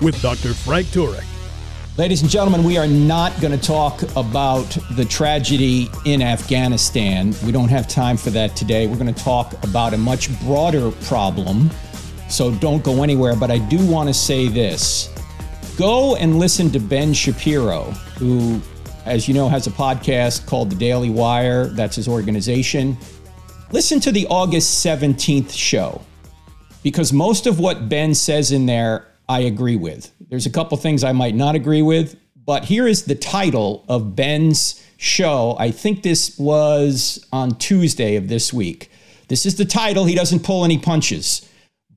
with Dr. Frank Turek. Ladies and gentlemen, we are not going to talk about the tragedy in Afghanistan. We don't have time for that today. We're going to talk about a much broader problem, so don't go anywhere. But I do want to say this. Go and listen to Ben Shapiro, who, as you know, has a podcast called The Daily Wire. That's his organization. Listen to the August 17th show, because most of what Ben says in there, I agree with. There's a couple things I might not agree with, but here is the title of Ben's show. I think this was on Tuesday of this week. This is the title. He doesn't pull any punches.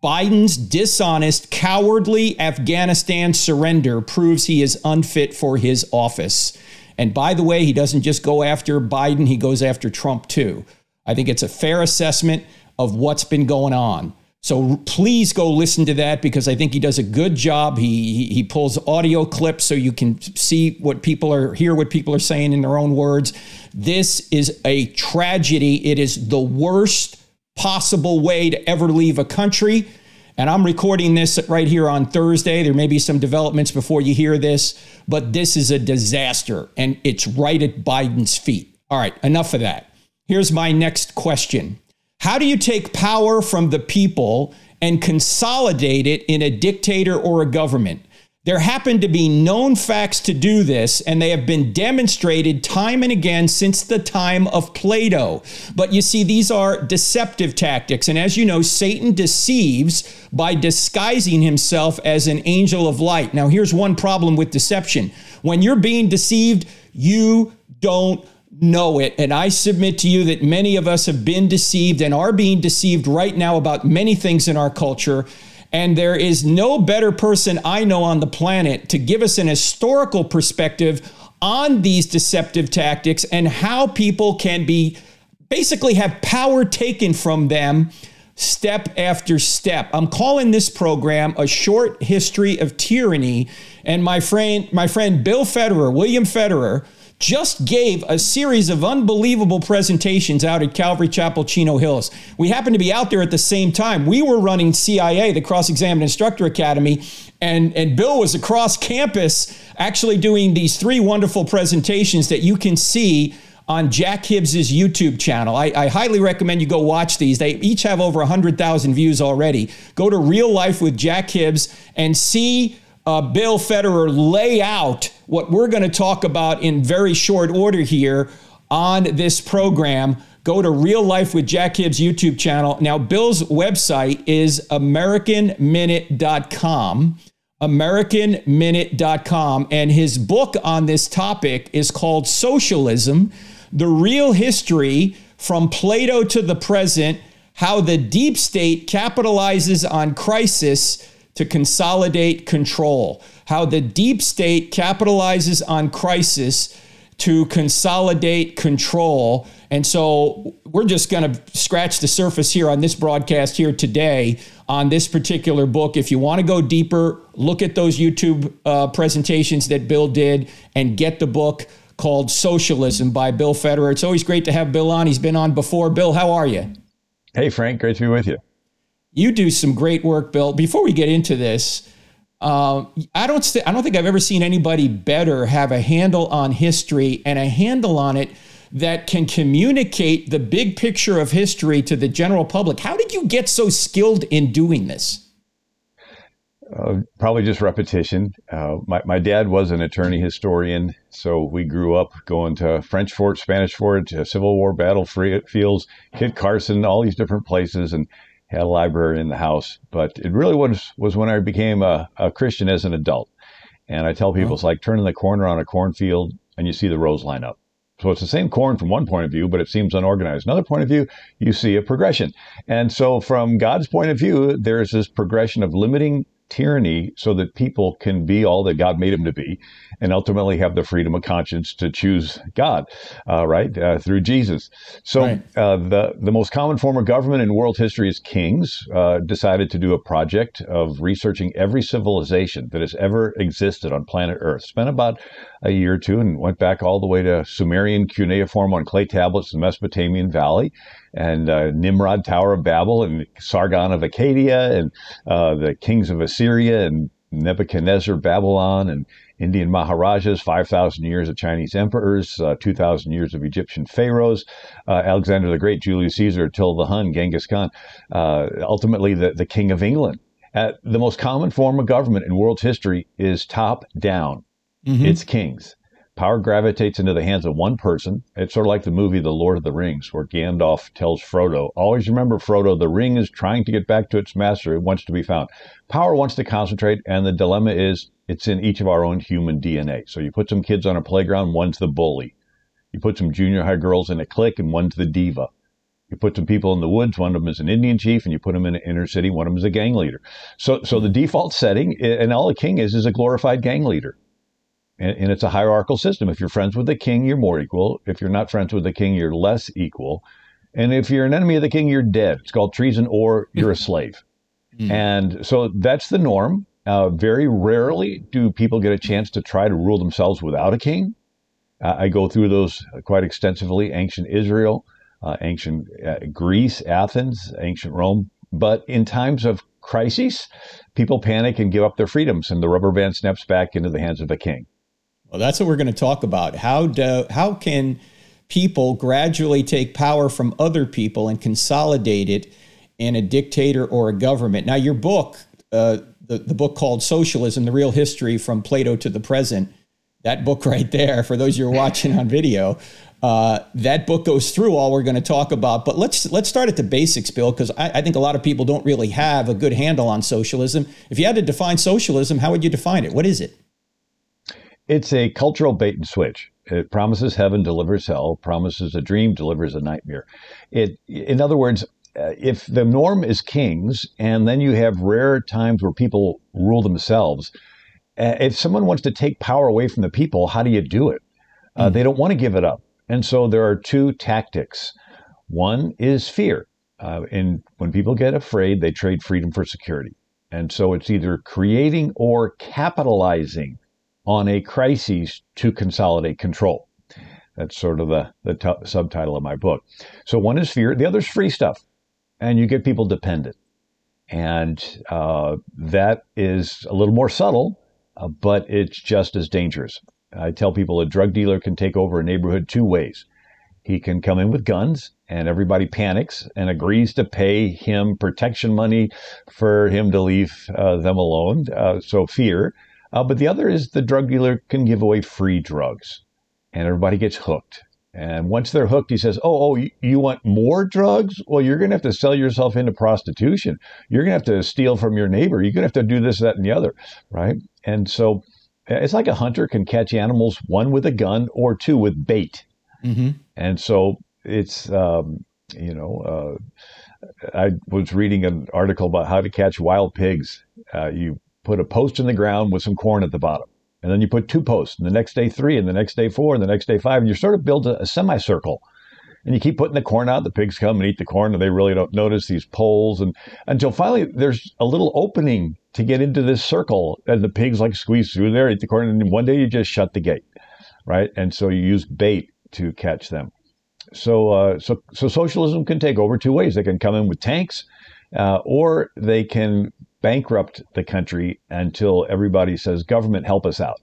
Biden's dishonest, cowardly Afghanistan surrender proves he is unfit for his office. And by the way, he doesn't just go after Biden, he goes after Trump too. I think it's a fair assessment of what's been going on. So please go listen to that, because I think he does a good job. He pulls audio clips so you can see what people are, hear what people are saying in their own words. This is a tragedy. It is the worst possible way to ever leave a country. And I'm recording this right here on Thursday. There may be some developments before you hear this, but this is a disaster, and it's right at Biden's feet. All right, enough of that. Here's my next question. How do you take power from the people and consolidate it in a dictator or a government? There happen to be known facts to do this, and they have been demonstrated time and again since the time of Plato. But you see, these are deceptive tactics. And as you know, Satan deceives by disguising himself as an angel of light. Now, here's one problem with deception. When you're being deceived, you don't know it. And I submit to you that many of us have been deceived and are being deceived right now about many things in our culture. And there is no better person I know on the planet to give us an historical perspective on these deceptive tactics and how people can be basically have power taken from them step after step. I'm calling this program A Short History of Tyranny. And my friend Bill Federer, William Federer, just gave a series of unbelievable presentations out at Calvary Chapel, Chino Hills. We happened to be out there at the same time. We were running CIA, the Cross-Examined Instructor Academy, and Bill was across campus actually doing these three wonderful presentations that you can see on Jack Hibbs' YouTube channel. I highly recommend you go watch these. They each have over 100,000 views already. Go to Real Life with Jack Hibbs and see Bill Federer lay out what we're going to talk about in very short order here on this program. Go to Real Life with Jack Hibbs YouTube channel. Now, Bill's website is AmericanMinute.com, AmericanMinute.com, and his book on this topic is called Socialism, The Real History from Plato to the Present, How the Deep State Capitalizes on Crisis to Consolidate Control. How the deep state capitalizes on crisis to consolidate control. And so we're just going to scratch the surface here on this broadcast here today on this particular book. If you want to go deeper, look at those YouTube presentations that Bill did and get the book called Socialism by Bill Federer. It's always great to have Bill on. He's been on before. Bill, how are you? Hey, Frank. Great to be with you. You do some great work, Bill. Before we get into this, I don't think I've ever seen anybody better have a handle on history and a handle on it that can communicate the big picture of history to the general public. How did you get so skilled in doing this? Probably just repetition. My dad was an attorney historian, so we grew up going to French Fort, Spanish Fort, Civil War battlefields, Kit Carson, all these different places, and had a library in the house. But it really was when I became a Christian as an adult. And I tell people, It's like turning the corner on a cornfield and you see the rows line up. So it's the same corn from one point of view, but it seems unorganized. Another point of view, you see a progression. And so from God's point of view, there's this progression of limiting tyranny so that people can be all that God made them to be and ultimately have the freedom of conscience to choose God, right, through Jesus. So right. The most common form of government in world history is kings decided to do a project of researching every civilization that has ever existed on planet Earth. Spent about a year or two and went back all the way to Sumerian cuneiform on clay tablets in the Mesopotamian Valley and Nimrod, Tower of Babel, and Sargon of Akkad, and the kings of Assyria, and Nebuchadnezzar, Babylon, and Indian Maharajas, 5,000 years of Chinese emperors, 2,000 years of Egyptian pharaohs, Alexander the Great, Julius Caesar, Attila the Hun, Genghis Khan, ultimately the King of England. The most common form of government in world history is top-down. Mm-hmm. It's kings. Power gravitates into the hands of one person. It's sort of like the movie The Lord of the Rings, where Gandalf tells Frodo, always remember, Frodo, the ring is trying to get back to its master. It wants to be found. Power wants to concentrate, and the dilemma is it's in each of our own human DNA. So you put some kids on a playground, one's the bully. You put some junior high girls in a clique, and one's the diva. You put some people in the woods, one of them is an Indian chief, and you put them in an inner city, one of them is a gang leader. So the default setting, and all a king is a glorified gang leader. And it's a hierarchical system. If you're friends with the king, you're more equal. If you're not friends with the king, you're less equal. And if you're an enemy of the king, you're dead. It's called treason, or you're a slave. Mm-hmm. And so that's the norm. Very rarely do people get a chance to try to rule themselves without a king. I go through those quite extensively. Ancient Israel, ancient Greece, Athens, ancient Rome. But in times of crises, people panic and give up their freedoms, and the rubber band snaps back into the hands of a king. Well, that's what we're going to talk about. How can people gradually take power from other people and consolidate it in a dictator or a government? Now, your book, the book called Socialism, The Real History from Plato to the Present, that book right there, for those you're watching on video, that book goes through all we're going to talk about. But let's start at the basics, Bill, because I think a lot of people don't really have a good handle on socialism. If you had to define socialism, how would you define it? What is it? It's a cultural bait and switch. It promises heaven, delivers hell, promises a dream, delivers a nightmare. In other words, if the norm is kings, and then you have rare times where people rule themselves, if someone wants to take power away from the people, how do you do it? They don't want to give it up. And so there are two tactics. One is fear. And when people get afraid, they trade freedom for security. And so it's either creating or capitalizing on a crisis to consolidate control. That's sort of the subtitle of my book. So one is fear, the other is free stuff, and you get people dependent. And that is a little more subtle, but it's just as dangerous. I tell people a drug dealer can take over a neighborhood two ways. He can come in with guns, and everybody panics and agrees to pay him protection money for him to leave them alone, so fear. But the other is the drug dealer can give away free drugs, and everybody gets hooked. And once they're hooked, he says, you want more drugs? Well, you're going to have to sell yourself into prostitution. You're going to have to steal from your neighbor. You're going to have to do this, that, and the other, right? And so it's like a hunter can catch animals, one with a gun or two with bait. Mm-hmm. And so it's, I was reading an article about how to catch wild pigs. You put a post in the ground with some corn at the bottom. And then you put two posts, and the next day three, and the next day four, and the next day five, and you sort of build a semicircle. And you keep putting the corn out, the pigs come and eat the corn, and they really don't notice these poles, and until finally there's a little opening to get into this circle, and the pigs like squeeze through there, eat the corn, and one day you just shut the gate, right? And so you use bait to catch them. So socialism can take over two ways. They can come in with tanks, or they can bankrupt the country until everybody says, government, help us out.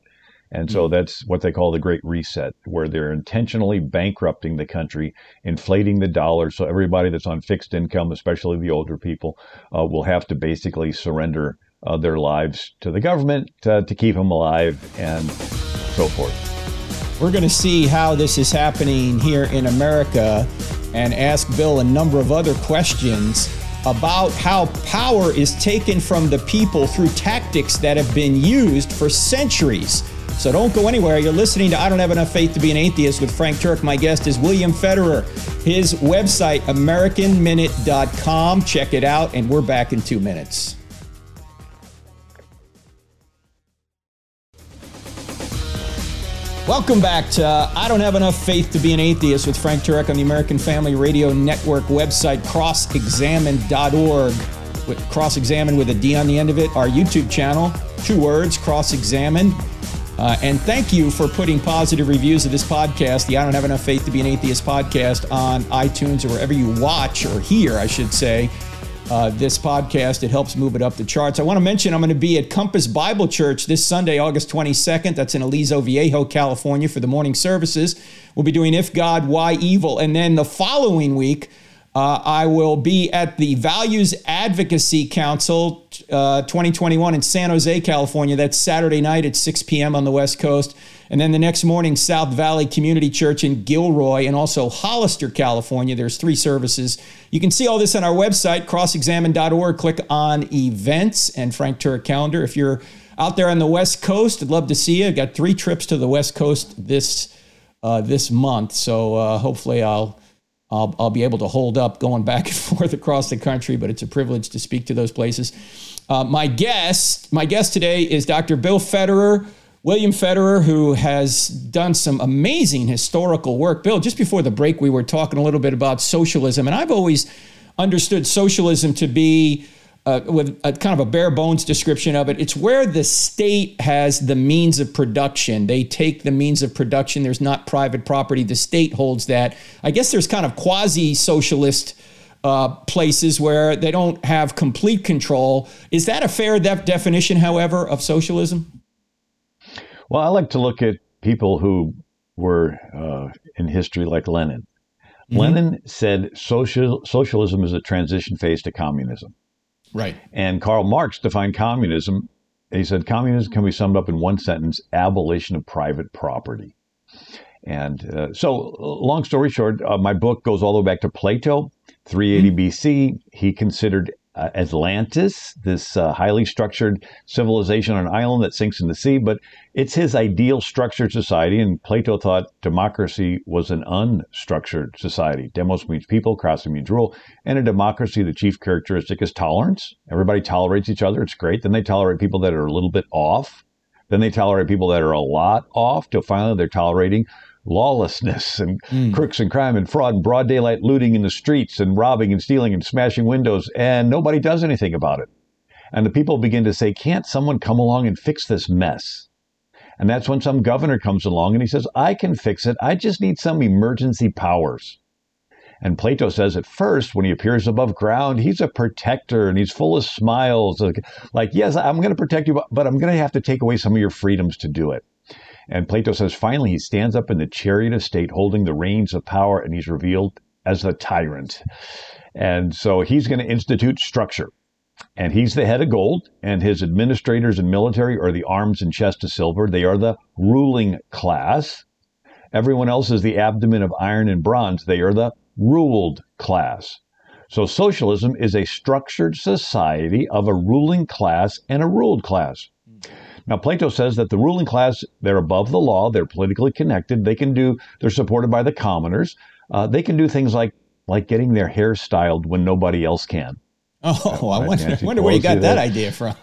And so that's what they call the Great Reset, where they're intentionally bankrupting the country, inflating the dollar. So everybody that's on fixed income, especially the older people, will have to basically surrender their lives to the government to keep them alive and so forth. We're going to see how this is happening here in America and ask Bill a number of other questions about how power is taken from the people through tactics that have been used for centuries. So don't go anywhere. You're listening to I Don't Have Enough Faith to Be an Atheist with Frank Turek. My guest is William Federer. His website, AmericanMinute.com. Check it out, and we're back in 2 minutes. Welcome back to I Don't Have Enough Faith to Be an Atheist with Frank Turek on the American Family Radio Network website, crossexamine.org. Cross-examine with a D on the end of it. Our YouTube channel, 2 words, cross-examine. And thank you for putting positive reviews of this podcast, the I Don't Have Enough Faith to Be an Atheist podcast, on iTunes or wherever you watch or hear, I should say, this podcast. It helps move it up the charts. I want to mention I'm going to be at Compass Bible Church this Sunday, August 22nd. That's in Aliso Viejo, California, for the morning services. We'll be doing If God, Why Evil? And then the following week, I will be at the Values Advocacy Council 2021 in San Jose, California. That's Saturday night at 6 p.m. on the West Coast. And then the next morning, South Valley Community Church in Gilroy and also Hollister, California. There's 3 services. You can see all this on our website, crossexamine.org. Click on events and Frank Turek calendar. If you're out there on the West Coast, I'd love to see you. I've got 3 trips to the West Coast this month. So hopefully I'll be able to hold up going back and forth across the country, but it's a privilege to speak to those places. My guest today is Dr. Bill Federer, William Federer, who has done some amazing historical work. Bill, just before the break, we were talking a little bit about socialism, and I've always understood socialism to be with a kind of a bare bones description of it. It's where the state has the means of production. They take the means of production. There's not private property. The state holds that. I guess there's kind of quasi-socialist places where they don't have complete control. Is that a fair definition, however, of socialism? Well, I like to look at people who were in history like Lenin. Mm-hmm. Lenin said socialism is a transition phase to communism. Right. And Karl Marx defined communism. He said communism can be summed up in one sentence: abolition of private property. And so long story short, my book goes all the way back to Plato, 380 BC. He considered Atlantis, this highly structured civilization on an island that sinks in the sea, but it's his ideal structured society. And Plato thought democracy was an unstructured society. Demos means people, kratos means rule. And in democracy, the chief characteristic is tolerance. Everybody tolerates each other. It's great. Then they tolerate people that are a little bit off. Then they tolerate people that are a lot off, till finally they're tolerating lawlessness and crooks and crime and fraud and broad daylight looting in the streets and robbing and stealing and smashing windows, and nobody does anything about it. And the people begin to say, can't someone come along and fix this mess? And that's when some governor comes along and he says, I can fix it. I just need some emergency powers. And Plato says at first, when he appears above ground, he's a protector and he's full of smiles. Like, yes, I'm going to protect you, but I'm going to have to take away some of your freedoms to do it. And Plato says, finally, he stands up in the chariot of state, holding the reins of power, and he's revealed as a tyrant. And so he's going to institute structure. And he's the head of gold, and his administrators and military are the arms and chest of silver. They are the ruling class. Everyone else is the abdomen of iron and bronze. They are the ruled class. So socialism is a structured society of a ruling class and a ruled class. Now, Plato says that the ruling class, they're above the law, they're politically connected, they're supported by the commoners. They can do things like getting their hair styled when nobody else can. Oh, I wonder where you got that idea from.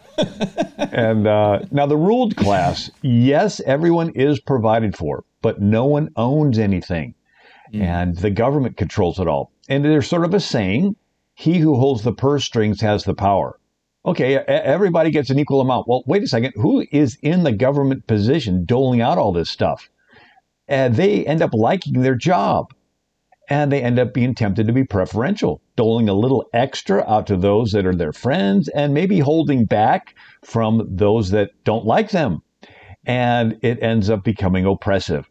And now the ruled class, yes, everyone is provided for, but no one owns anything. Mm. And the government controls it all. And there's sort of a saying, he who holds the purse strings has the power. Okay, everybody gets an equal amount. Well, wait a second. Who is in the government position doling out all this stuff? And they end up liking their job. And they end up being tempted to be preferential, doling a little extra out to those that are their friends and maybe holding back from those that don't like them. And it ends up becoming oppressive.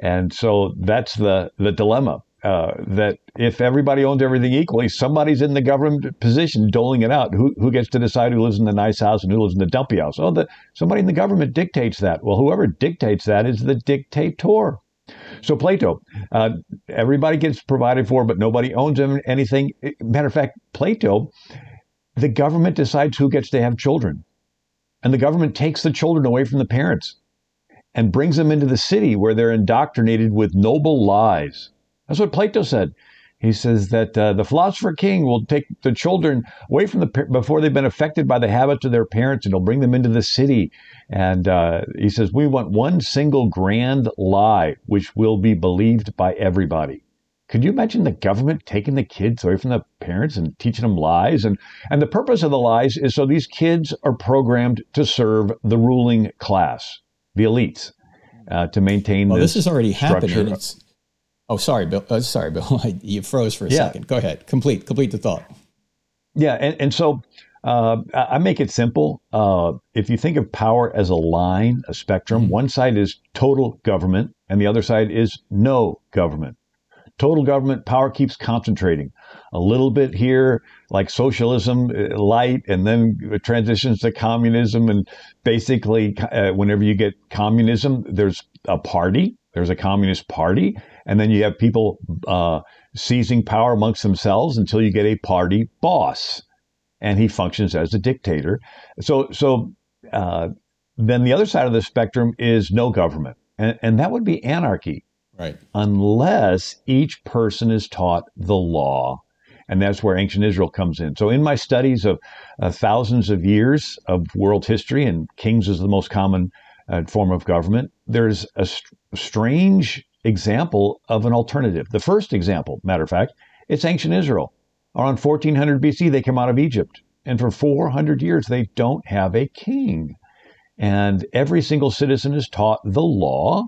And so that's the dilemma. That if everybody owns everything equally, somebody's in the government position doling it out. Who gets to decide who lives in the nice house and who lives in the dumpy house? Oh, somebody in the government dictates that. Well, whoever dictates that is the dictator. So Plato, everybody gets provided for, but nobody owns anything. Matter of fact, Plato, the government decides who gets to have children. And the government takes the children away from the parents and brings them into the city where they're indoctrinated with noble lies. That's what Plato said. He says that the philosopher king will take the children away from before they've been affected by the habits of their parents, and he'll bring them into the city. And he says, we want one single grand lie, which will be believed by everybody. Could you imagine the government taking the kids away from the parents and teaching them lies? And the purpose of the lies is so these kids are programmed to serve the ruling class, the elites, to maintain this is already happening. Oh, sorry, Bill. Sorry, Bill. You froze for a second. Go ahead. Complete the thought. Yeah. And so I make it simple. If you think of power as a line, a spectrum, one side is total government and the other side is no government. Total government power keeps concentrating a little bit here, like socialism, light, and then it transitions to communism. And basically, whenever you get communism, there's a party. There's a communist party, and then you have people seizing power amongst themselves until you get a party boss, and he functions as a dictator. So then the other side of the spectrum is no government, and that would be anarchy, right? Unless each person is taught the law, and that's where ancient Israel comes in. So in my studies of thousands of years of world history, and kings is the most common form of government, there's a strange example of an alternative. The first example, matter of fact, it's ancient Israel. Around 1400 BC, they come out of Egypt. And for 400 years, they don't have a king. And every single citizen is taught the law,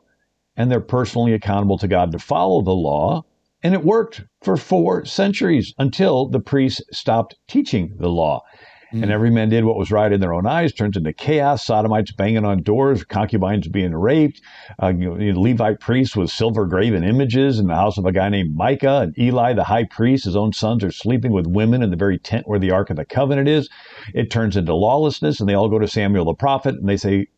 and they're personally accountable to God to follow the law. And it worked for 4 centuries until the priests stopped teaching the law. And every man did what was right in their own eyes, turns into chaos, sodomites banging on doors, concubines being raped, Levite priests with silver graven images in the house of a guy named Micah, and Eli, the high priest, his own sons are sleeping with women in the very tent where the Ark of the Covenant is. It turns into lawlessness, and they all go to Samuel the prophet, and they say,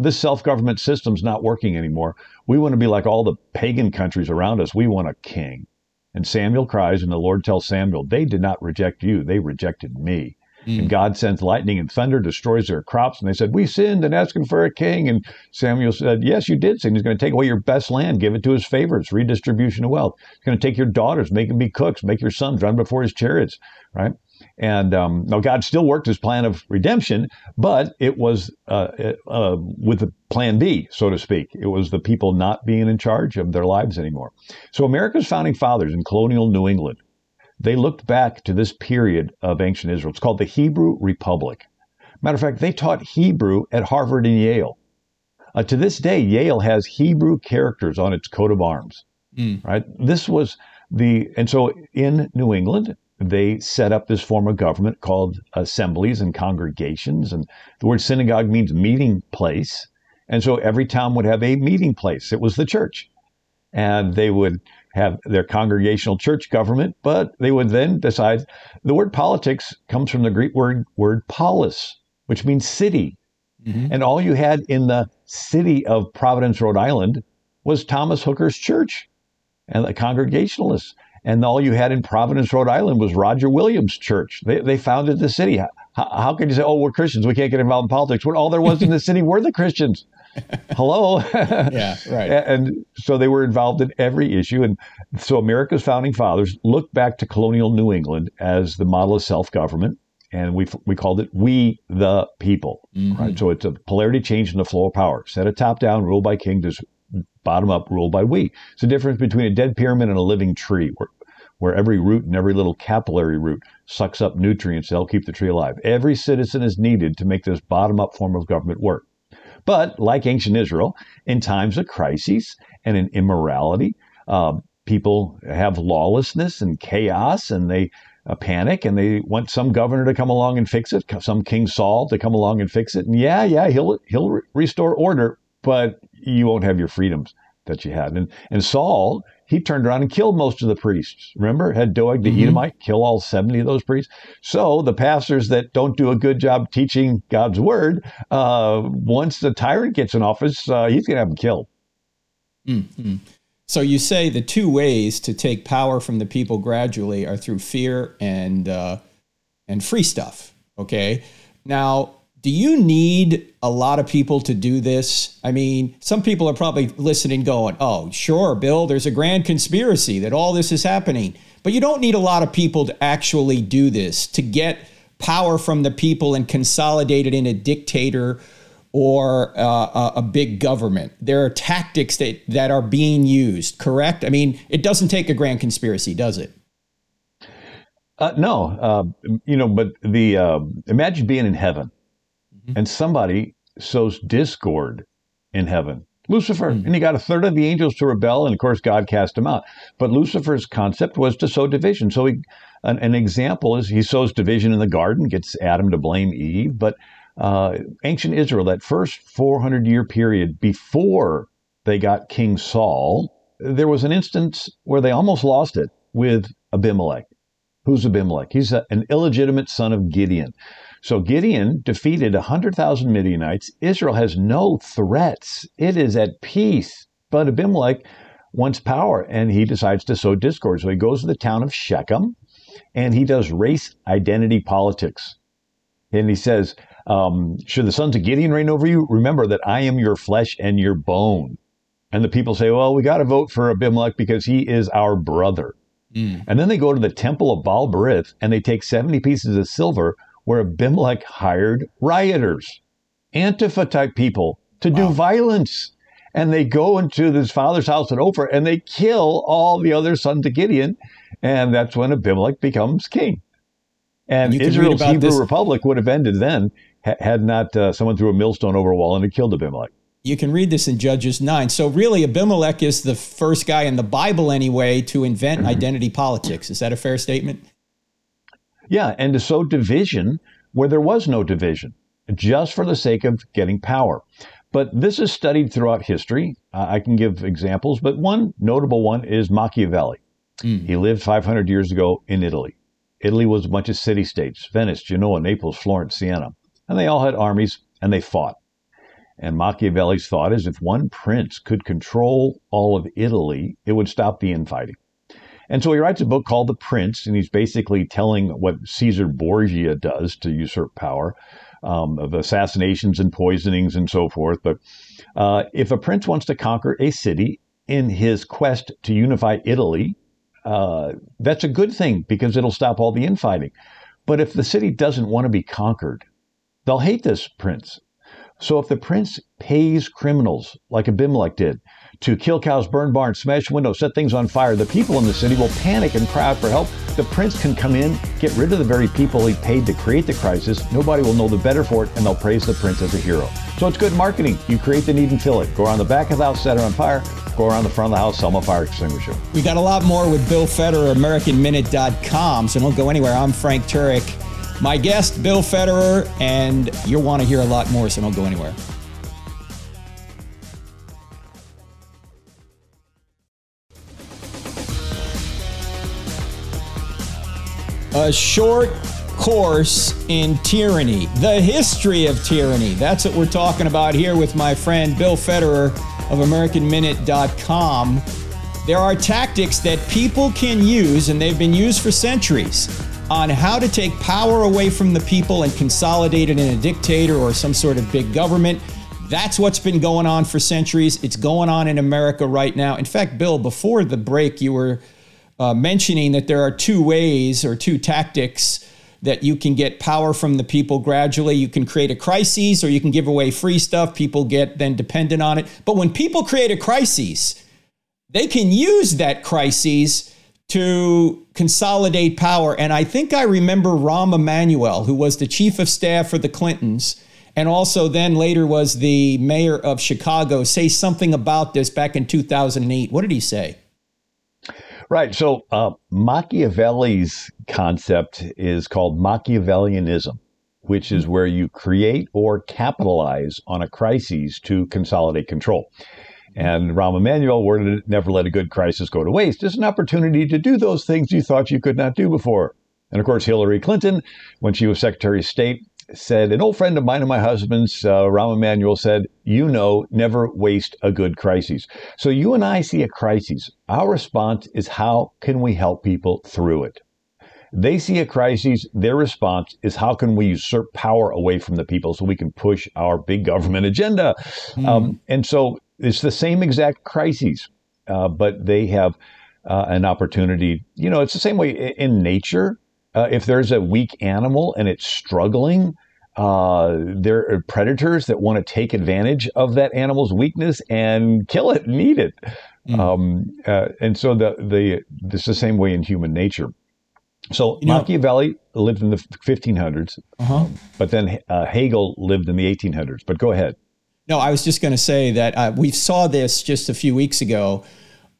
this self-government system's not working anymore. We want to be like all the pagan countries around us. We want a king. And Samuel cries, and the Lord tells Samuel, they did not reject you, they rejected me. And God sends lightning and thunder, destroys their crops. And they said, we sinned and asking for a king. And Samuel said, yes, you did sin. He's going to take away your best land, give it to his favorites, redistribution of wealth. He's going to take your daughters, make them be cooks, make your sons run before his chariots, right? And now God still worked his plan of redemption, but it was with the plan B, so to speak. It was the people not being in charge of their lives anymore. So America's founding fathers in colonial New England, they looked back to this period of ancient Israel. It's called the Hebrew Republic. Matter of fact, they taught Hebrew at Harvard and Yale. To this day, Yale has Hebrew characters on its coat of arms. Right? This was and so in New England, they set up this form of government called assemblies and congregations. And the word synagogue means meeting place. And so every town would have a meeting place. It was the church. And they would have their congregational church government, but they would then decide. The word politics comes from the Greek word polis, which means city. And all you had in the city of Providence, Rhode Island, was Thomas Hooker's church and the Congregationalists. And all you had in Providence, Rhode Island was Roger Williams' church. They founded the city. How could you say, oh, we're Christians, we can't get involved in politics, when all there was in the city were the Christians? Hello. Yeah, right. And so they were involved in every issue. And so America's founding fathers looked back to colonial New England as the model of self-government. And we called it We the People. Right? So it's a polarity change in the flow of power. Set a top-down, rule by king, just bottom-up, rule by we. It's the difference between a dead pyramid and a living tree, where every root and every little capillary root sucks up nutrients to help keep the tree alive. Every citizen is needed to make this bottom-up form of government work. But like ancient Israel, in times of crises and in immorality, people have lawlessness and chaos, and they panic, and they want some governor to come along and fix it, some King Saul to come along and fix it. And he'll restore order, but you won't have your freedoms that you had. And Saul, he turned around and killed most of the priests. Remember, had Doeg the Edomite kill all 70 of those priests. So the pastors that don't do a good job teaching God's word, once the tyrant gets in office, he's going to have them killed. So you say the two ways to take power from the people gradually are through fear and free stuff. Okay. Now, Do you need a lot of people to do this? I mean, some people are probably listening going, oh, sure, Bill, there's a grand conspiracy that all this is happening. But you don't need a lot of people to actually do this, to get power from the people and consolidate it in a dictator or a big government. There are tactics that are being used, correct? I mean, it doesn't take a grand conspiracy, does it? No, but imagine being in heaven. And somebody sows discord in heaven. Lucifer, and he got a third of the angels to rebel, and of course God cast him out. But Lucifer's concept was to sow division. So an example is he sows division in the garden, gets Adam to blame Eve. But ancient Israel, that first 400-year period before they got King Saul, there was an instance where they almost lost it with Abimelech. Who's Abimelech? He's an illegitimate son of Gideon. So Gideon defeated 100,000 Midianites. Israel has no threats. It is at peace. But Abimelech wants power, and he decides to sow discord. So he goes to the town of Shechem, and he does race identity politics. And he says, should the sons of Gideon reign over you? Remember that I am your flesh and your bone. And the people say, well, we got to vote for Abimelech because he is our brother. Mm. And then they go to the temple of Baal-Berith, and they take 70 pieces of silver, where Abimelech hired rioters, Antifa-type people, to do violence. And they go into his father's house at Ophir, and they kill all the other sons of Gideon. And that's when Abimelech becomes king. And Israel's Hebrew Republic would have ended then had not someone threw a millstone over a wall and had killed Abimelech. You can read this in Judges 9. So really, Abimelech is the first guy in the Bible anyway to invent identity politics. Is that a fair statement? Yeah, and to sow division where there was no division, just for the sake of getting power. But this is studied throughout history. I can give examples, but one notable one is Machiavelli. He lived 500 years ago in Italy. Italy was a bunch of city-states, Venice, Genoa, Naples, Florence, Siena. And they all had armies, and they fought. And Machiavelli's thought is if one prince could control all of Italy, it would stop the infighting. And so he writes a book called The Prince, and he's basically telling what Caesar Borgia does to usurp power, of assassinations and poisonings and so forth. But if a prince wants to conquer a city in his quest to unify Italy, that's a good thing because it'll stop all the infighting. But if the city doesn't want to be conquered, they'll hate this prince. So if the prince pays criminals, like Abimelech did, to kill cows, burn barns, smash windows, set things on fire, the people in the city will panic and cry out for help. The prince can come in, get rid of the very people he paid to create the crisis. Nobody will know the better for it, and they'll praise the prince as a hero. So it's good marketing. You create the need and fill it. Go around the back of the house, set her on fire. Go around the front of the house, sell my fire extinguisher. We got a lot more with Bill Federer, AmericanMinute.com, so don't go anywhere. I'm Frank Turek. My guest, Bill Federer, and you'll want to hear a lot more, so don't go anywhere. A short course in tyranny, the history of tyranny. That's what we're talking about here with my friend Bill Federer of AmericanMinute.com. There are tactics that people can use, and they've been used for centuries, on how to take power away from the people and consolidate it in a dictator or some sort of big government. That's what's been going on for centuries. It's going on in America right now. In fact, Bill, before the break, you were mentioning that there are two ways or two tactics that you can get power from the people gradually. You can create a crisis or you can give away free stuff. People get then dependent on it. But when people create a crisis, they can use that crisis to consolidate power. And I think I remember Rahm Emanuel, who was the chief of staff for the Clintons, and also then later was the mayor of Chicago, say something about this back in 2008. What did he say? Right. So Machiavelli's concept is called Machiavellianism, which is where you create or capitalize on a crisis to consolidate control. And Rahm Emanuel worded it, never let a good crisis go to waste. It's an opportunity to do those things you thought you could not do before. And of course, Hillary Clinton, when she was Secretary of State, said, an old friend of mine and my husband's, Rahm Emanuel said, you know, never waste a good crisis. So you and I see a crisis. Our response is, how can we help people through it? They see a crisis. Their response is, how can we usurp power away from the people so we can push our big government agenda? And so it's the same exact crises, but they have an opportunity. You know, it's the same way in nature. If there's a weak animal and it's struggling, there are predators that want to take advantage of that animal's weakness and kill it and eat it. And so it's the same way in human nature. So Machiavelli lived in the 1500s, but then Hegel lived in the 1800s. But go ahead. No, I was just going to say that we saw this just a few weeks ago,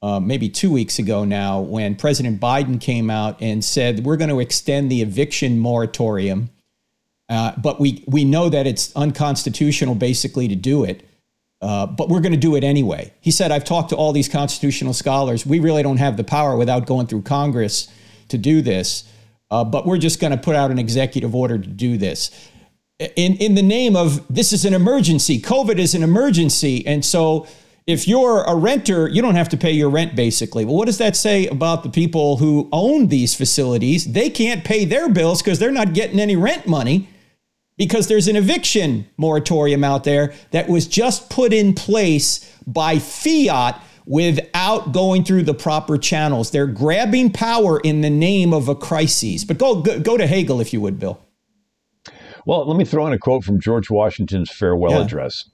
maybe 2 weeks ago now, when President Biden came out and said, we're going to extend the eviction moratorium. But we know that it's unconstitutional basically to do it, but we're going to do it anyway. He said, I've talked to all these constitutional scholars. We really don't have the power without going through Congress to do this, but we're just going to put out an executive order to do this. In the name of, this is an emergency. COVID is an emergency. And so if you're a renter, you don't have to pay your rent, basically. Well, what does that say about the people who own these facilities? They can't pay their bills because they're not getting any rent money, because there's an eviction moratorium out there that was just put in place by fiat without going through the proper channels. They're grabbing power in the name of a crisis. But go to Hegel, if you would, Bill. Well, let me throw in a quote from George Washington's farewell address.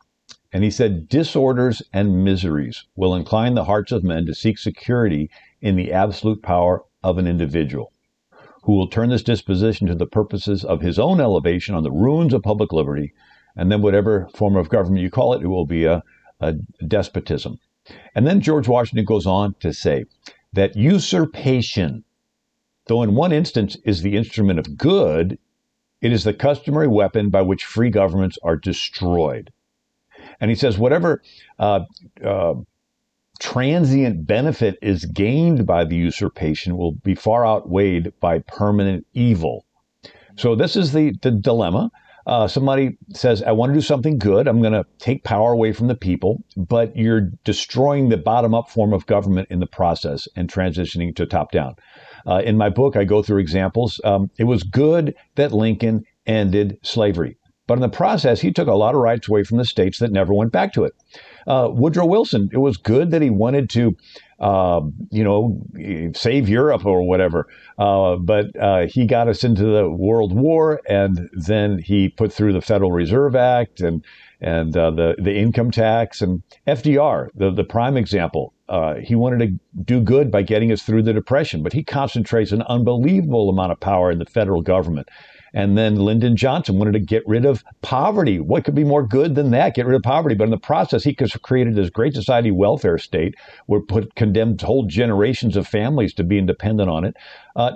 And he said, disorders and miseries will incline the hearts of men to seek security in the absolute power of an individual, who will turn this disposition to the purposes of his own elevation on the ruins of public liberty, and then whatever form of government you call it, it will be a despotism. And then George Washington goes on to say that usurpation, though in one instance is the instrument of good, it is the customary weapon by which free governments are destroyed. And he says whatever transient benefit is gained by the usurpation will be far outweighed by permanent evil. So this is the dilemma. Somebody says, I want to do something good. I'm going to take power away from the people, but you're destroying the bottom-up form of government in the process and transitioning to top-down. In my book, I go through examples. It was good that Lincoln ended slavery. But in the process, he took a lot of rights away from the states that never went back to it. Woodrow Wilson, it was good that he wanted to, save Europe or whatever. But he got us into the World War, and then he put through the Federal Reserve Act and the income tax. And FDR, the prime example, he wanted to do good by getting us through the Depression, but he concentrates an unbelievable amount of power in the federal government. And then Lyndon Johnson wanted to get rid of poverty. What could be more good than that? Get rid of poverty. But in the process, he created this great society welfare state where condemned whole generations of families to being dependent on it.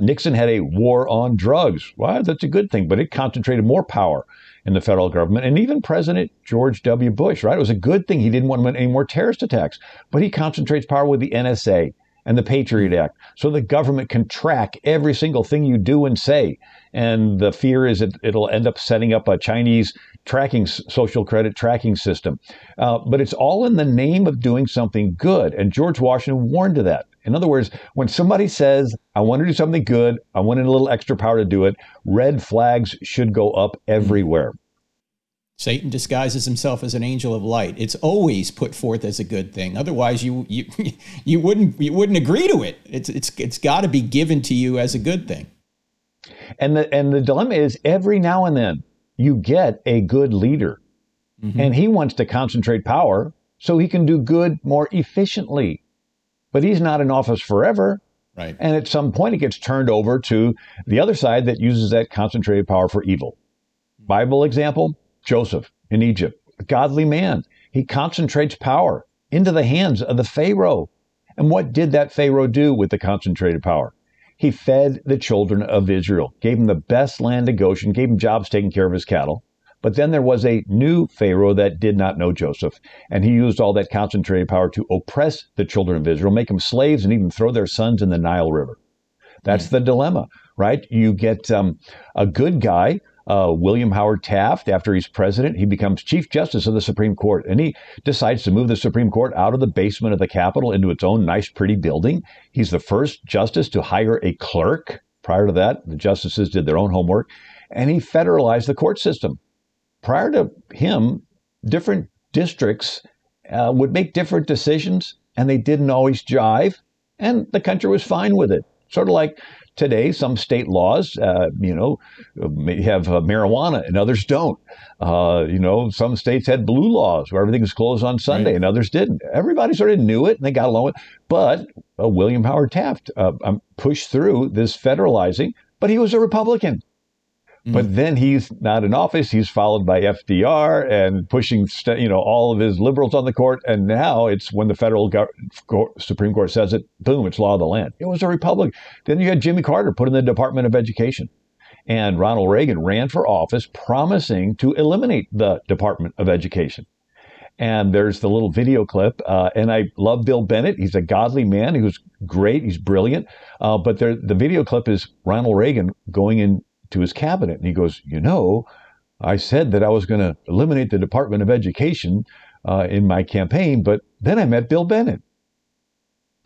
Nixon had a war on drugs. Well, that's a good thing, but it concentrated more power in the federal government. And even President George W. Bush, right? It was a good thing. He didn't want any more terrorist attacks, but he concentrates power with the NSA and the Patriot Act, so the government can track every single thing you do and say. And the fear is that it'll end up setting up a Chinese tracking, social credit tracking system. But it's all in the name of doing something good. And George Washington warned of that. In other words, when somebody says, I want to do something good, I wanted a little extra power to do it, red flags should go up everywhere. Satan disguises himself as an angel of light. It's always put forth as a good thing. Otherwise, you wouldn't agree to it. It's got to be given to you as a good thing. And the dilemma is, every now and then you get a good leader, and he wants to concentrate power so he can do good more efficiently, but he's not in office forever. Right. And at some point, it gets turned over to the other side that uses that concentrated power for evil. Bible example. Joseph in Egypt, a godly man. He concentrates power into the hands of the Pharaoh. And what did that Pharaoh do with the concentrated power? He fed the children of Israel, gave them the best land of Goshen, gave them jobs taking care of his cattle. But then there was a new Pharaoh that did not know Joseph. And he used all that concentrated power to oppress the children of Israel, make them slaves, and even throw their sons in the Nile River. That's the dilemma, right? You get a good guy, William Howard Taft. After he's president, he becomes Chief Justice of the Supreme Court, and he decides to move the Supreme Court out of the basement of the Capitol into its own nice, pretty building. He's the first justice to hire a clerk Prior to that, the justices did their own homework, and he federalized the court system. Prior to him, different districts would make different decisions, and they didn't always jive, and the country was fine with it. Sort of like today, some state laws, may have marijuana and others don't. Some states had blue laws where everything was closed on Sunday and others didn't. Everybody sort of knew it and they got along with it. But William Howard Taft pushed through this federalizing, but he was a Republican. But then he's not in office. He's followed by FDR and pushing, all of his liberals on the court. And now it's when the federal Supreme Court says it, boom, it's law of the land. It was a Republican. Then you had Jimmy Carter put in the Department of Education. And Ronald Reagan ran for office promising to eliminate the Department of Education. And there's the little video clip. And I love Bill Bennett. He's a godly man. He was great. He's brilliant. But the video clip is Ronald Reagan going in to his cabinet. And he goes, I said that I was going to eliminate the Department of Education in my campaign, but then I met Bill Bennett.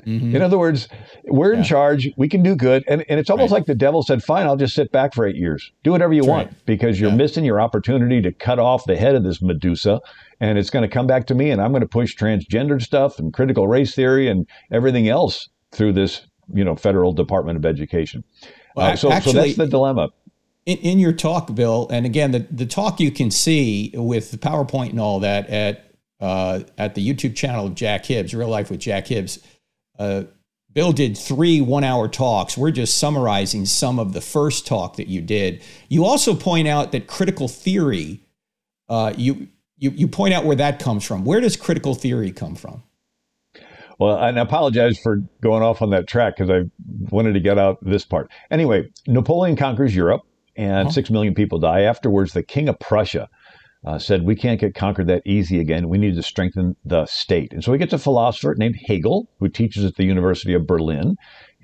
Mm-hmm. In other words, we're in charge, we can do good. And it's almost like the devil said, fine, I'll just sit back for 8 years. Do whatever you want, because you're missing your opportunity to cut off the head of this Medusa. And it's going to come back to me, and I'm going to push transgender stuff and critical race theory and everything else through this, federal Department of Education. Well, so that's the dilemma. In your talk, Bill, and again, the talk you can see with the PowerPoint and all that at the YouTube channel of Jack Hibbs, Real Life with Jack Hibbs, Bill did 3 one-hour talks. We're just summarizing some of the first talk that you did. You also point out that critical theory, you point out where that comes from. Where does critical theory come from? Well, and I apologize for going off on that track because I wanted to get out this part. Anyway, Napoleon conquers Europe. And 6 million people die. Afterwards, the king of Prussia said, we can't get conquered that easy again. We need to strengthen the state. And so he gets a philosopher named Hegel, who teaches at the University of Berlin.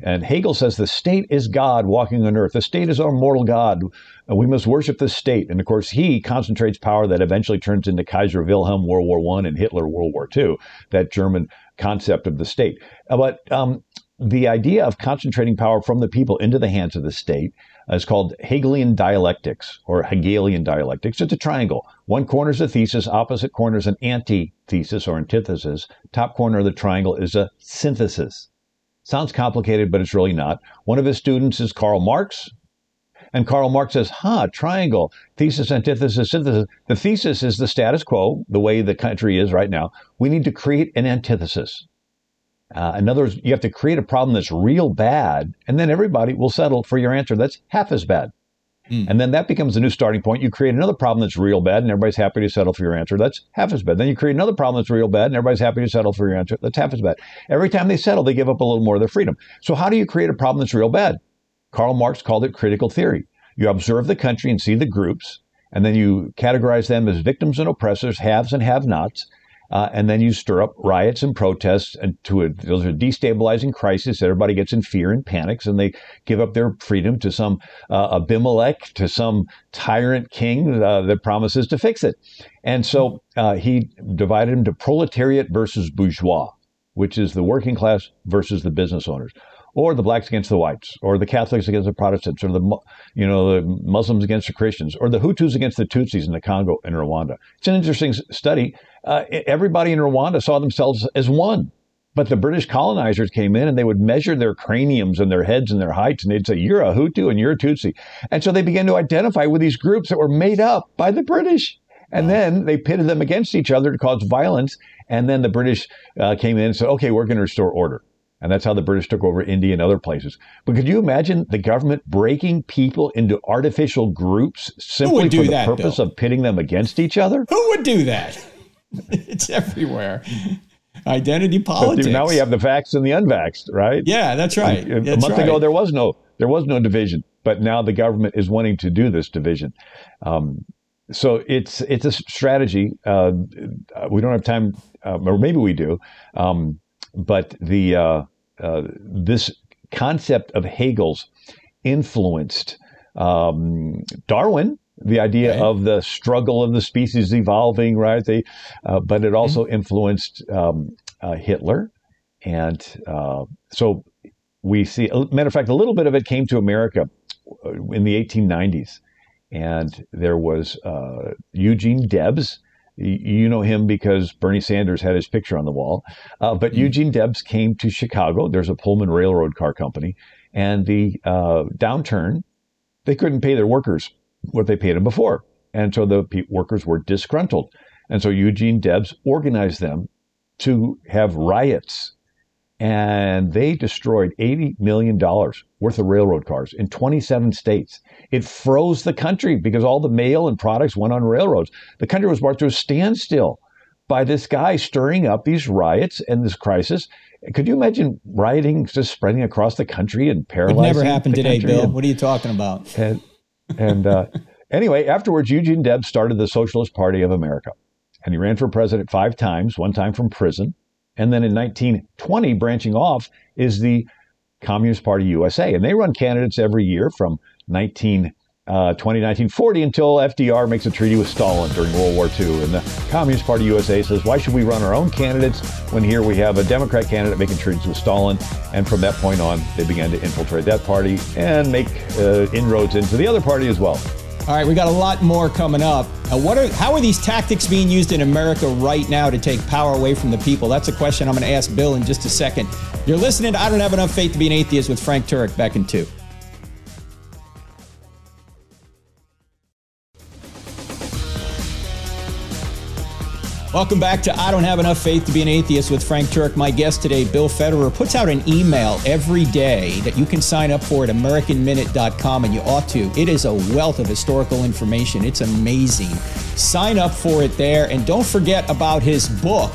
And Hegel says, the state is God walking on earth. The state is our mortal God. We must worship the state. And of course, he concentrates power that eventually turns into Kaiser Wilhelm, World War I, and Hitler, World War II, that German concept of the state. But the idea of concentrating power from the people into the hands of the state is called Hegelian dialectics. It's a triangle. One corner is a thesis, opposite corner is an antithesis or antithesis. Top corner of the triangle is a synthesis. Sounds complicated, but it's really not. One of his students is Karl Marx. And Karl Marx says, triangle, thesis, antithesis, synthesis. The thesis is the status quo, the way the country is right now. We need to create an antithesis. In other words, you have to create a problem that's real bad, and then everybody will settle for your answer that's half as bad. And then that becomes the new starting point. You create another problem that's real bad, and everybody's happy to settle for your answer that's half as bad. Then you create another problem that's real bad, and everybody's happy to settle for your answer that's half as bad. Every time they settle, they give up a little more of their freedom. So how do you create a problem that's real bad? Karl Marx called it critical theory. You observe the country and see the groups, and then you categorize them as victims and oppressors, haves and have-nots. And then you stir up riots and protests, and those are destabilizing crises. Everybody gets in fear and panics, and they give up their freedom to some Abimelech, to some tyrant king that promises to fix it. And so he divided them to proletariat versus bourgeois, which is the working class versus the business owners, or the blacks against the whites, or the Catholics against the Protestants, or the Muslims against the Christians, or the Hutus against the Tutsis in the Congo and Rwanda. It's an interesting study. Everybody in Rwanda saw themselves as one, but the British colonizers came in and they would measure their craniums and their heads and their heights, and they'd say, you're a Hutu and you're a Tutsi. And so they began to identify with these groups that were made up by the British. And then they pitted them against each other to cause violence. And then the British came in and said, okay, we're going to restore order. And that's how the British took over India and other places. But could you imagine the government breaking people into artificial groups simply for the purpose of pitting them against each other? Who would do that? It's everywhere. Identity politics. Now we have the vaxxed and the unvaxxed, right? Yeah, that's right. A month ago, there was no division. But now the government is wanting to do this division. So it's a strategy. We don't have time, or maybe we do. But the this concept of Hegel's influenced Darwin, the idea of the struggle of the species evolving, right? But it also influenced Hitler. And so we see, matter of fact, a little bit of it came to America in the 1890s. And there was Eugene Debs. You know him because Bernie Sanders had his picture on the wall. But Eugene Debs came to Chicago. There's a Pullman railroad car company. And the downturn, they couldn't pay their workers what they paid them before. And so the workers were disgruntled. And so Eugene Debs organized them to have riots. And they destroyed $80 million worth of railroad cars in 27 states. It froze the country because all the mail and products went on railroads. The country was brought to a standstill by this guy stirring up these riots and this crisis. Could you imagine rioting just spreading across the country and paralyzing the country? It never happened today, Bill. What are you talking about? And anyway, afterwards, Eugene Debs started the Socialist Party of America. And he ran for president 5 times, one time from prison. And then in 1920, branching off, is the Communist Party USA. And they run candidates every year from 1940 until FDR makes a treaty with Stalin during World War II. And the Communist Party USA says, why should we run our own candidates when here we have a Democrat candidate making treaties with Stalin? And from that point on, they began to infiltrate that party and make inroads into the other party as well. All right, we got a lot more coming up. How are these tactics being used in America right now to take power away from the people? That's a question I'm going to ask Bill in just a second. You're listening to I Don't Have Enough Faith to Be an Atheist with Frank Turek, back in 2. Welcome back to I Don't Have Enough Faith to Be an Atheist with Frank Turek. My guest today, Bill Federer, puts out an email every day that you can sign up for at AmericanMinute.com, and you ought to. It is a wealth of historical information. It's amazing. Sign up for it there, and don't forget about his book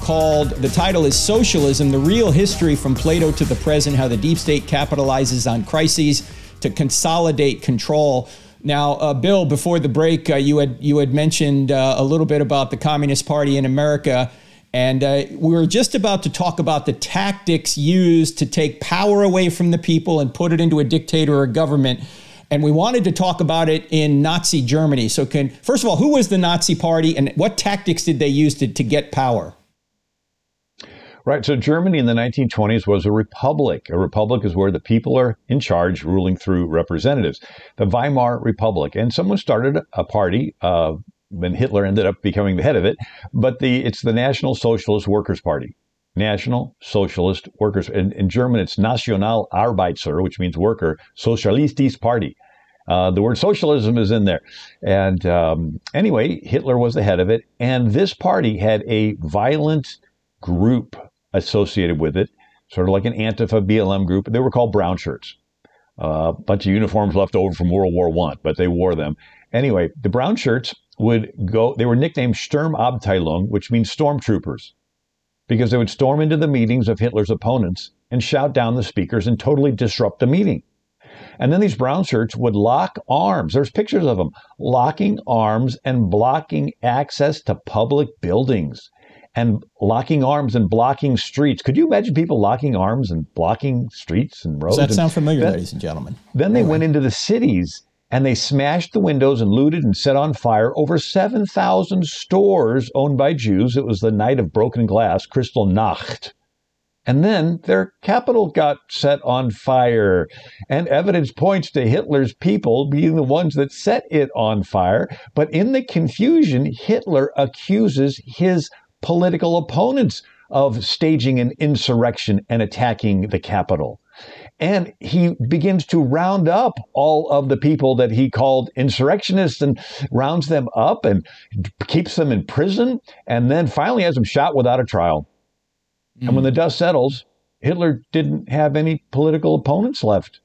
called, the title is Socialism, The Real History from Plato to the Present, How the Deep State Capitalizes on Crises to Consolidate Control. Now, Bill, before the break, you had mentioned a little bit about the Communist Party in America, and we were just about to talk about the tactics used to take power away from the people and put it into a dictator or government, and we wanted to talk about it in Nazi Germany. So first of all, who was the Nazi Party, and what tactics did they use to get power? Right, so Germany in the 1920s was a republic. A republic is where the people are in charge, ruling through representatives. The Weimar Republic. And someone started a party, when Hitler ended up becoming the head of it, but it's the National Socialist Workers' Party. National Socialist Workers. In German, it's National Arbeiter, which means worker, Socialistische Party. The word socialism is in there. And anyway, Hitler was the head of it. And this party had a violent group associated with it, sort of like an Antifa BLM group. They were called brown shirts, a bunch of uniforms left over from World War I, but they wore them. Anyway, the brown shirts they were nicknamed Sturmabteilung, which means stormtroopers, because they would storm into the meetings of Hitler's opponents and shout down the speakers and totally disrupt the meeting. And then these brown shirts would lock arms. There's pictures of them locking arms and blocking access to public buildings, and locking arms and blocking streets. Could you imagine people locking arms and blocking streets and roads? Does that sound familiar, ladies and gentlemen? Then they went into the cities and they smashed the windows and looted and set on fire over 7,000 stores owned by Jews. It was the night of broken glass, Kristallnacht. And then their capital got set on fire. And evidence points to Hitler's people being the ones that set it on fire. But in the confusion, Hitler accuses his political opponents of staging an insurrection and attacking the Capitol. And he begins to round up all of the people that he called insurrectionists and rounds them up and keeps them in prison and then finally has them shot without a trial. Mm-hmm. And when the dust settles, Hitler didn't have any political opponents left.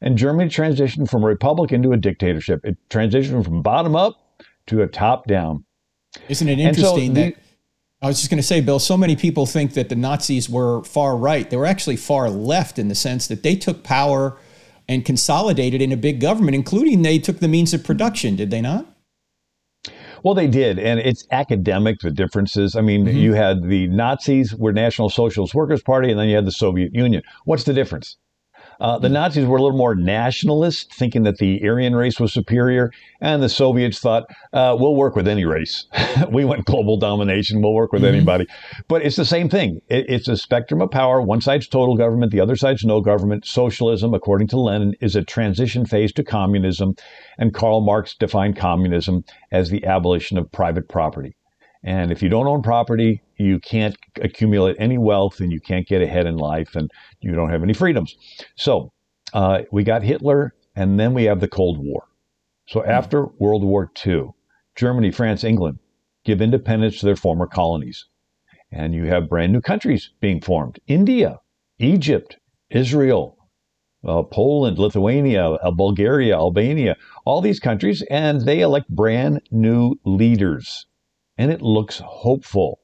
And Germany transitioned from a republic into a dictatorship. It transitioned from bottom up to a top down. Isn't it interesting that... I was just going to say, Bill, so many people think that the Nazis were far right. They were actually far left in the sense that they took power and consolidated in a big government, including they took the means of production, did they not? Well, they did. And it's academic, the differences. I mean, you had the Nazis were National Socialist Workers' Party, and then you had the Soviet Union. What's the difference? The Nazis were a little more nationalist, thinking that the Aryan race was superior, and the Soviets thought, we'll work with any race. We want global domination. We'll work with anybody. But it's the same thing. It's a spectrum of power. One side's total government. The other side's no government. Socialism, according to Lenin, is a transition phase to communism. And Karl Marx defined communism as the abolition of private property. And if you don't own property, you can't accumulate any wealth, and you can't get ahead in life, and you don't have any freedoms. So we got Hitler, and then we have the Cold War. So after World War II, Germany, France, England give independence to their former colonies. And you have brand new countries being formed. India, Egypt, Israel, Poland, Lithuania, Bulgaria, Albania, all these countries, and they elect brand new leaders. And it looks hopeful,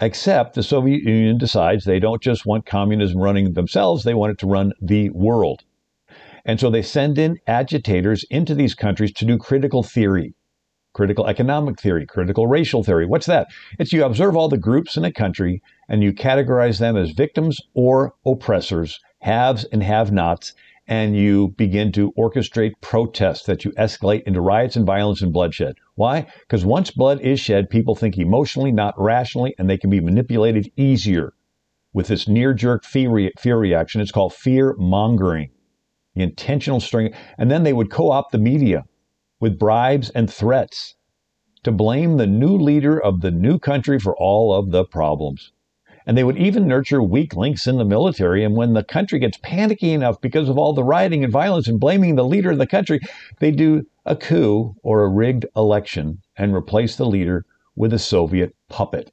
except the Soviet Union decides they don't just want communism running themselves, they want it to run the world. And so they send in agitators into these countries to do critical theory, critical economic theory, critical racial theory. What's that? It's you observe all the groups in a country and you categorize them as victims or oppressors, haves and have-nots, and you begin to orchestrate protests that you escalate into riots and violence and bloodshed. Why? Because once blood is shed, people think emotionally, not rationally, and they can be manipulated easier with this near-jerk fear reaction. It's called fear-mongering, the intentional string. And then they would co-opt the media with bribes and threats to blame the new leader of the new country for all of the problems. And they would even nurture weak links in the military. And when the country gets panicky enough because of all the rioting and violence and blaming the leader of the country, they do a coup or a rigged election and replace the leader with a Soviet puppet.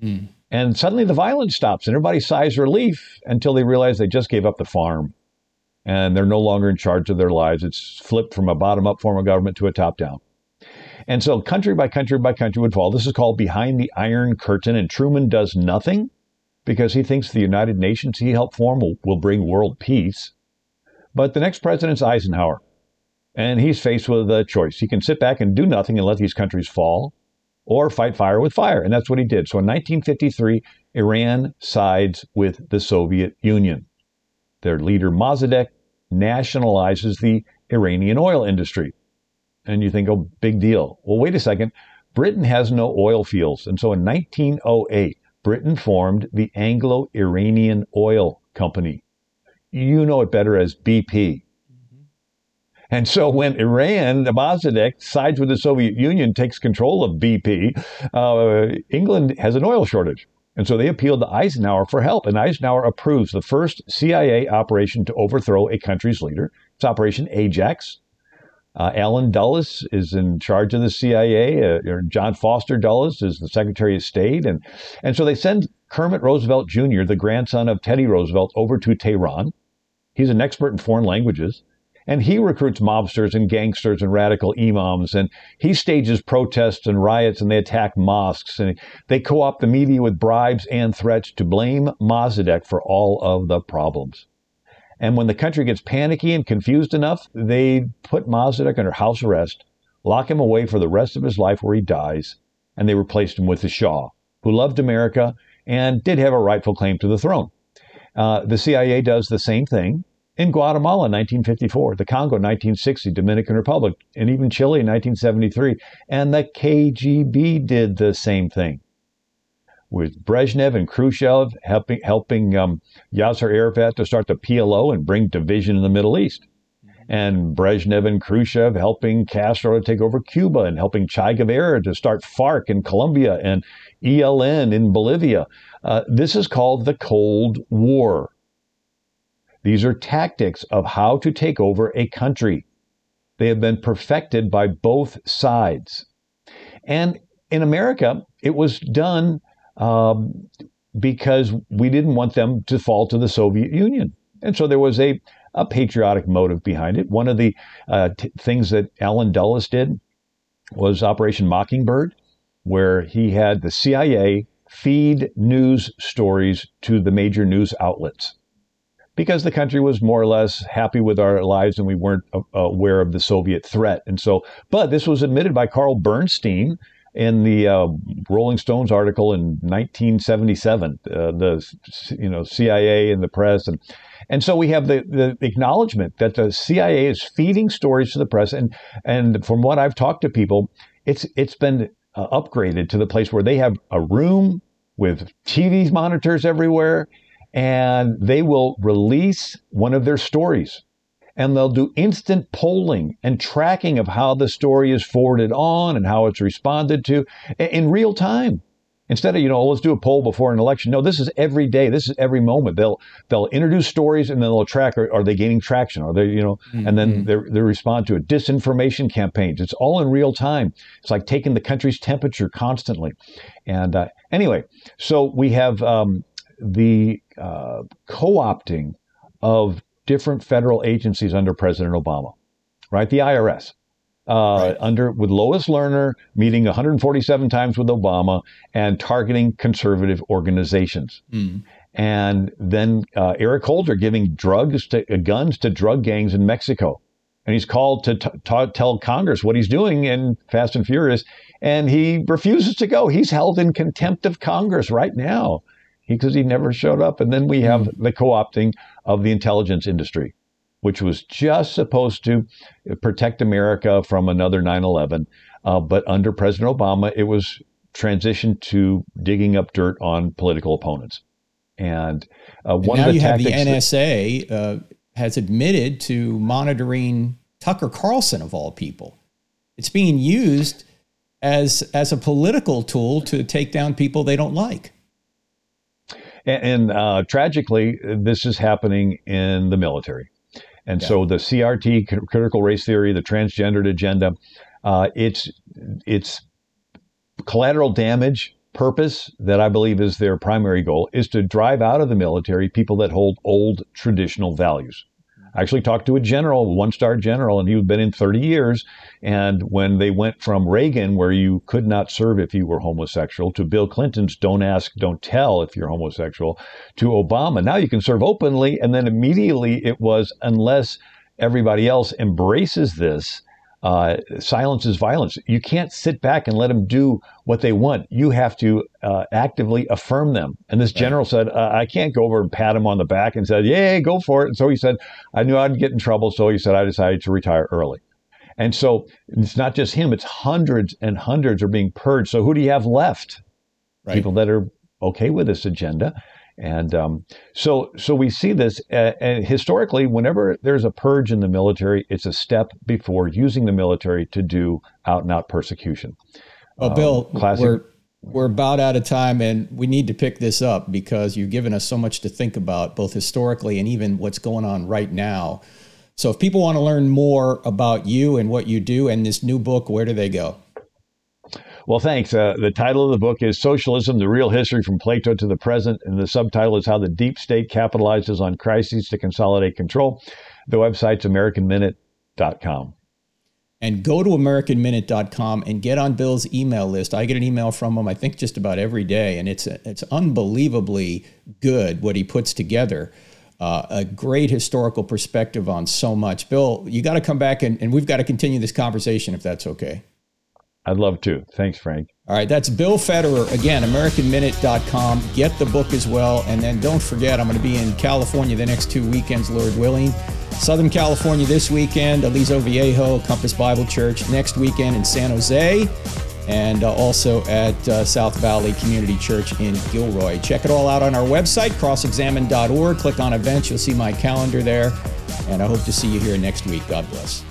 And suddenly the violence stops and everybody sighs relief until they realize they just gave up the farm and they're no longer in charge of their lives. It's flipped from a bottom-up form of government to a top-down. And so country by country by country would fall. This is called Behind the Iron Curtain, and Truman does nothing because he thinks the United Nations he helped form will bring world peace. But the next president's Eisenhower, and he's faced with a choice. He can sit back and do nothing and let these countries fall, or fight fire with fire, and that's what he did. So in 1953, Iran sides with the Soviet Union. Their leader, Mosaddegh, nationalizes the Iranian oil industry. And you think, oh, big deal. Well, wait a second. Britain has no oil fields. And so in 1908, Britain formed the Anglo-Iranian Oil Company. You know it better as BP. And so when Iran, Mosaddegh, sides with the Soviet Union, takes control of BP, England has an oil shortage. And so they appealed to Eisenhower for help. And Eisenhower approves the first CIA operation to overthrow a country's leader. It's Operation Ajax. Alan Dulles is in charge of the CIA. John Foster Dulles is the Secretary of State. And so they send Kermit Roosevelt Jr., the grandson of Teddy Roosevelt, over to Tehran. He's an expert in foreign languages. And he recruits mobsters and gangsters and radical imams. And he stages protests and riots, and they attack mosques. And they co-opt the media with bribes and threats to blame Mosaddegh for all of the problems. And when the country gets panicky and confused enough, they put Mosaddegh under house arrest, lock him away for the rest of his life where he dies, and they replaced him with the Shah, who loved America and did have a rightful claim to the throne. The CIA does the same thing in Guatemala in 1954, the Congo in 1960, Dominican Republic, and even Chile in 1973. And the KGB did the same thing, with Brezhnev and Khrushchev helping Yasser Arafat to start the PLO and bring division in the Middle East. And Brezhnev and Khrushchev helping Castro to take over Cuba and helping Che Guevara to start FARC in Colombia and ELN in Bolivia. This is called the Cold War. These are tactics of how to take over a country. They have been perfected by both sides. And in America, it was done because we didn't want them to fall to the Soviet Union. And so there was a patriotic motive behind it. One of the things that Alan Dulles did was Operation Mockingbird, where he had the CIA feed news stories to the major news outlets, because the country was more or less happy with our lives and we weren't aware of the Soviet threat. And so, but this was admitted by Carl Bernstein, in the Rolling Stones article in 1977, the CIA and the press. And so we have the acknowledgement that the CIA is feeding stories to the press. And from what I've talked to people, it's been upgraded to the place where they have a room with TV monitors everywhere, and they will release one of their stories. And they'll do instant polling and tracking of how the story is forwarded on and how it's responded to in real time. Instead of, let's do a poll before an election. No, this is every day. This is every moment. They'll introduce stories and then they'll track, are they gaining traction? Are they, mm-hmm. and then they respond to it. Disinformation campaigns. It's all in real time. It's like taking the country's temperature constantly. And anyway, so we have the co-opting of different federal agencies under President Obama, right? The IRS. Right. With Lois Lerner, meeting 147 times with Obama and targeting conservative organizations. Mm. And then Eric Holder giving guns to drug gangs in Mexico. And he's called to tell Congress what he's doing in Fast and Furious. And he refuses to go. He's held in contempt of Congress right now because he never showed up. And then we have the co-opting of the intelligence industry, which was just supposed to protect America from another 9/11. But under President Obama, it was transitioned to digging up dirt on political opponents. And one of the tactics... Now you have the NSA has admitted to monitoring Tucker Carlson, of all people. It's being used as a political tool to take down people they don't like. And tragically, this is happening in the military. And so the CRT, critical race theory, the transgendered agenda, it's collateral damage purpose that I believe is their primary goal, is to drive out of the military people that hold old traditional values. I actually talked to a general, one-star general, and he had been in 30 years. And when they went from Reagan, where you could not serve if you were homosexual, to Bill Clinton's don't ask, don't tell if you're homosexual, to Obama, now you can serve openly. And then immediately it was, unless everybody else embraces this, silence is violence. You can't sit back and let them do what they want. You have to actively affirm them. And this general said, I can't go over and pat him on the back and said, yeah, go for it. And so he said, I knew I'd get in trouble. So he said, I decided to retire early. And so it's not just him. It's hundreds and hundreds are being purged. So who do you have left? Right. People that are okay with this agenda. And so we see this, and historically, whenever there's a purge in the military, it's a step before using the military to do out-and-out persecution. Well, Bill, we're about out of time, and we need to pick this up because you've given us so much to think about, both historically and even what's going on right now. So if people want to learn more about you and what you do and this new book, where do they go? Well, thanks. The title of the book is Socialism, The Real History from Plato to the Present, and the subtitle is How the Deep State Capitalizes on Crises to Consolidate Control. The website's AmericanMinute.com. And go to AmericanMinute.com and get on Bill's email list. I get an email from him, I think, just about every day, and it's unbelievably good what he puts together. A great historical perspective on so much. Bill, you got to come back, and we've got to continue this conversation if that's okay. I'd love to. Thanks, Frank. All right. That's Bill Federer. Again, AmericanMinute.com. Get the book as well. And then don't forget, I'm going to be in California the next 2 weekends, Lord willing. Southern California this weekend, Aliso Viejo, Compass Bible Church. Next weekend in San Jose and also at South Valley Community Church in Gilroy. Check it all out on our website, crossexamine.org. Click on events. You'll see my calendar there. And I hope to see you here next week. God bless.